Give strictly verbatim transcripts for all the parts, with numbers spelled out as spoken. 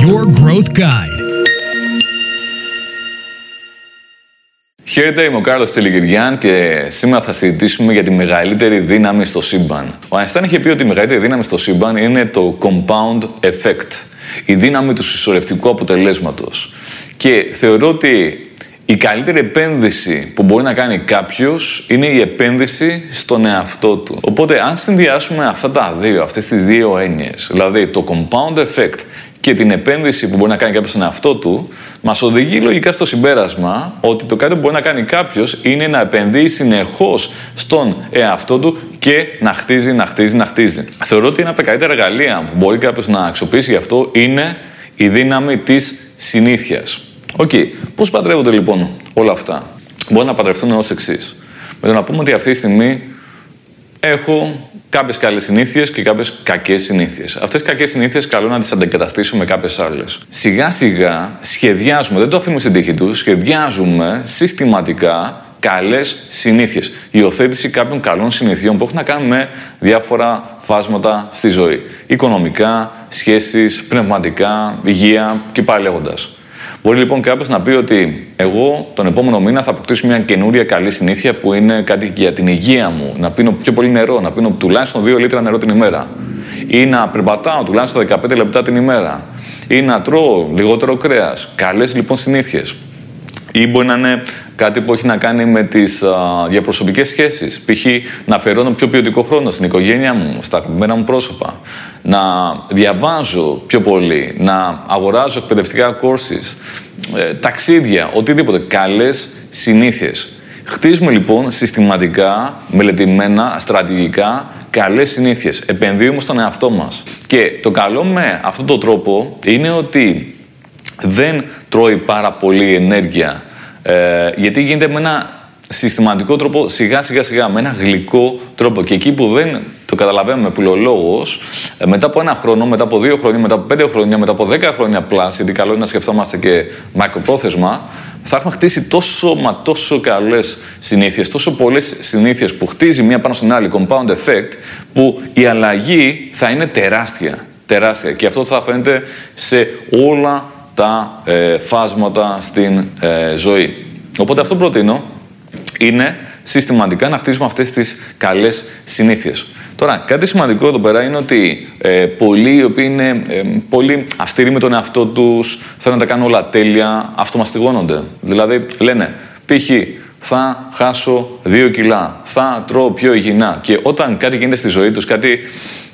Your Growth Guide. Χαίρετε, είμαι ο Κάρλος Τελικυριάν και σήμερα θα συζητήσουμε για τη μεγαλύτερη δύναμη στο σύμπαν. Ο Einstein είχε πει ότι η μεγαλύτερη δύναμη στο σύμπαν είναι το compound effect, η δύναμη του συσσωρευτικού αποτελέσματος. Και θεωρώ ότι η καλύτερη επένδυση που μπορεί να κάνει κάποιος είναι η επένδυση στον εαυτό του. Οπότε αν συνδυάσουμε αυτά τα δύο, αυτές τις δύο έννοιες, δηλαδή το compound effect και την επένδυση που μπορεί να κάνει κάποιος στον εαυτό του, μας οδηγεί λογικά στο συμπέρασμα ότι το κάτι που μπορεί να κάνει κάποιος είναι να επενδύει συνεχώς στον εαυτό του και να χτίζει, να χτίζει, να χτίζει. Θεωρώ ότι ένα από τα καλύτερα εργαλεία που μπορεί κάποιος να αξιοποιήσει γι' αυτό είναι η δύναμη της συνήθειας. Οκ. Okay. Πώς παντρεύονται λοιπόν όλα αυτά? Μπορούν να παντρευτούν ως εξής. Με το να πούμε ότι αυτή τη στιγμή έχω κάποιες καλές συνήθειες και κάποιες κακές συνήθειες. Αυτές οι κακές συνήθειες καλό να τις αντικαταστήσουμε με κάποιες άλλες. Σιγά σιγά σχεδιάζουμε, δεν το αφήνουμε στην τύχη του, σχεδιάζουμε συστηματικά καλές συνήθειες. Υιοθέτηση κάποιων καλών συνήθειών που έχουν να κάνουν με διάφορα φάσματα στη ζωή. Οικονομικά, σχέσεις, πνευματικά, υγεία και πάει λέγοντας. Μπορεί λοιπόν κάποιος να πει ότι εγώ τον επόμενο μήνα θα αποκτήσω μια καινούρια καλή συνήθεια που είναι κάτι για την υγεία μου. Να πίνω πιο πολύ νερό, να πίνω τουλάχιστον δύο λίτρα νερό την ημέρα. Ή να περπατάω τουλάχιστον δεκαπέντε λεπτά την ημέρα. Ή να τρώω λιγότερο κρέας. Καλές λοιπόν συνήθειες. Ή μπορεί να είναι κάτι που έχει να κάνει με τις α, διαπροσωπικές σχέσεις. Π.χ. να αφιερώνω πιο ποιοτικό χρόνο στην οικογένειά μου, στα αγαπημένα μου πρόσωπα. Να διαβάζω πιο πολύ, να αγοράζω εκπαιδευτικά courses, ε, ταξίδια, οτιδήποτε. Καλές συνήθειες. Χτίζουμε λοιπόν συστηματικά, μελετημένα, στρατηγικά, καλές συνήθειες. Επενδύουμε στον εαυτό μας. Και το καλό με αυτόν τον τρόπο είναι ότι δεν τρώει πάρα πολύ ενέργεια. Ε, γιατί γίνεται με ένα συστηματικό τρόπο, σιγά σιγά σιγά, με ένα γλυκό τρόπο. Και εκεί που δεν το καταλαβαίνουμε, που λέει ο λόγος, μετά από ένα χρόνο, μετά από δύο χρόνια, μετά από πέντε χρόνια, μετά από δέκα χρόνια πλάση, γιατί καλό είναι να σκεφτόμαστε και μακροπρόθεσμα, θα έχουμε χτίσει τόσο μα τόσο καλές συνήθειες, τόσο πολλές συνήθειες που χτίζει μία πάνω στην άλλη, compound effect, που η αλλαγή θα είναι τεράστια. Τεράστια. Και αυτό θα φαίνεται σε όλα τα ε, φάσματα στην ε, ζωή. Οπότε αυτό προτείνω είναι συστηματικά να χτίζουμε αυτές τις καλές συνήθειες. Τώρα, κάτι σημαντικό εδώ πέρα είναι ότι ε, πολλοί οι οποίοι είναι ε, πολύ αυστηροί με τον εαυτό τους, θέλουν να τα κάνουν όλα τέλεια, αυτομαστιγώνονται. Δηλαδή λένε, π.χ. θα χάσω δύο κιλά, θα τρώω πιο υγιεινά. Και όταν κάτι γίνεται στη ζωή τους, κάτι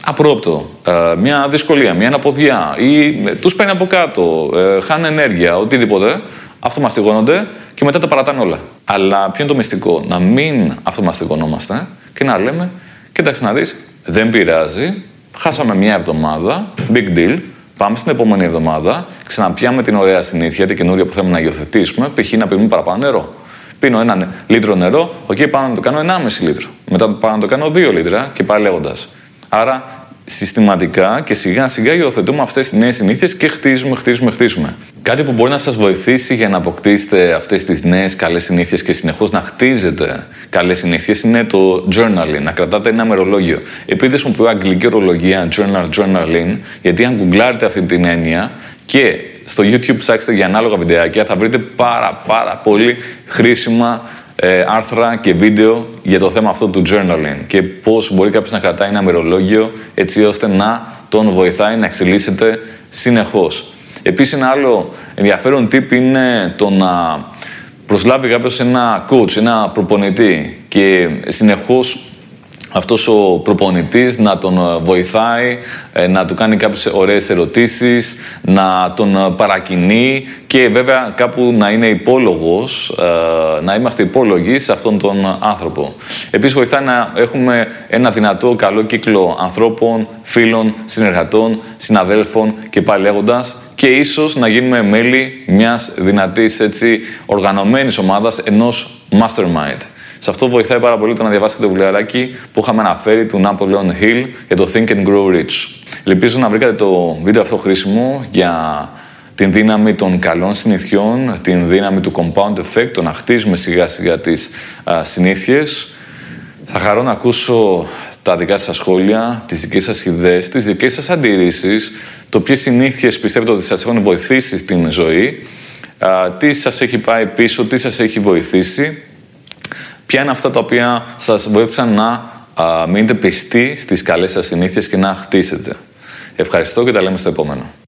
απρόπτω, ε, μια δυσκολία, μια αναποδιά, ή τους παίρνει από κάτω, ε, χάνουν ενέργεια, οτιδήποτε, αυτομαστιγώνονται και μετά τα παρατάνε όλα. Αλλά ποιο είναι το μυστικό? Να μην αυτομαστιγωνόμαστε και να λέμε, κοίταξε να δεις, δεν πειράζει, χάσαμε μια εβδομάδα, big deal, πάμε στην επόμενη εβδομάδα, ξαναπιάμε την ωραία συνήθεια, την καινούρια που θέλουμε να υιοθετήσουμε, π.χ. να πίνουμε παραπάνω νερό. Πίνω ένα λίτρο νερό, okay, πάω να το κάνω ενάμιση λίτρο. Μετά πάω να το κάνω δύο λίτρα και πάει λέγοντας. Άρα συστηματικά και σιγά σιγά υιοθετούμε αυτές τις νέες συνήθειες και χτίζουμε, χτίζουμε, χτίζουμε. Κάτι που μπορεί να σας βοηθήσει για να αποκτήσετε αυτές τις νέες καλές συνήθειες και συνεχώς να χτίζετε καλές συνήθειες είναι το journaling, να κρατάτε ένα μερολόγιο. Επειδή χρησιμοποιώ αγγλική ορολογία journal, journaling, γιατί αν γκουγκλάρετε αυτή την έννοια και στο YouTube ψάξετε για ανάλογα βιντεάκια, θα βρείτε πάρα πάρα πολύ χρήσιμα ε, άρθρα και βίντεο για το θέμα αυτό του journaling και πώς μπορεί κάποιος να κρατάει ένα μερολόγιο έτσι ώστε να τον βοηθάει να εξελίσσεται συνεχώς. Επίσης, ένα άλλο ενδιαφέρον tip είναι το να προσλάβει κάποιος ένα coach, ένα προπονητή και συνεχώς αυτός ο προπονητής να τον βοηθάει, να του κάνει κάποιες ωραίες ερωτήσεις, να τον παρακινεί και βέβαια κάπου να είναι υπόλογος, να είμαστε υπόλογοι σε αυτόν τον άνθρωπο. Επίσης βοηθάει να έχουμε ένα δυνατό καλό κύκλο ανθρώπων, φίλων, συνεργατών, συναδέλφων και πάει λέγοντας και ίσως να γίνουμε μέλη μιας δυνατής έτσι, οργανωμένης ομάδας, ενός mastermind. Σε αυτό βοηθάει πάρα πολύ το να διαβάσετε το βιβλιαράκι που είχαμε αναφέρει του Napoleon Hill για το Think and Grow Rich. Ελπίζω να βρήκατε το βίντεο αυτό χρήσιμο για την δύναμη των καλών συνηθιών, την δύναμη του compound effect, το να χτίζουμε σιγά σιγά τις α, συνήθειες. Θα χαρώ να ακούσω τα δικά σας σχόλια, τις δικές σας ιδέες, τις δικές σας αντιρρήσεις, το ποιες συνήθειες πιστεύετε ότι σας έχουν βοηθήσει στην ζωή, τι σας έχει πάει πίσω, τι σας έχει βοηθήσει, ποια είναι αυτά τα οποία σας βοήθησαν να μείνετε πιστοί στις καλές σας συνήθειες και να χτίσετε. Ευχαριστώ και τα λέμε στο επόμενο.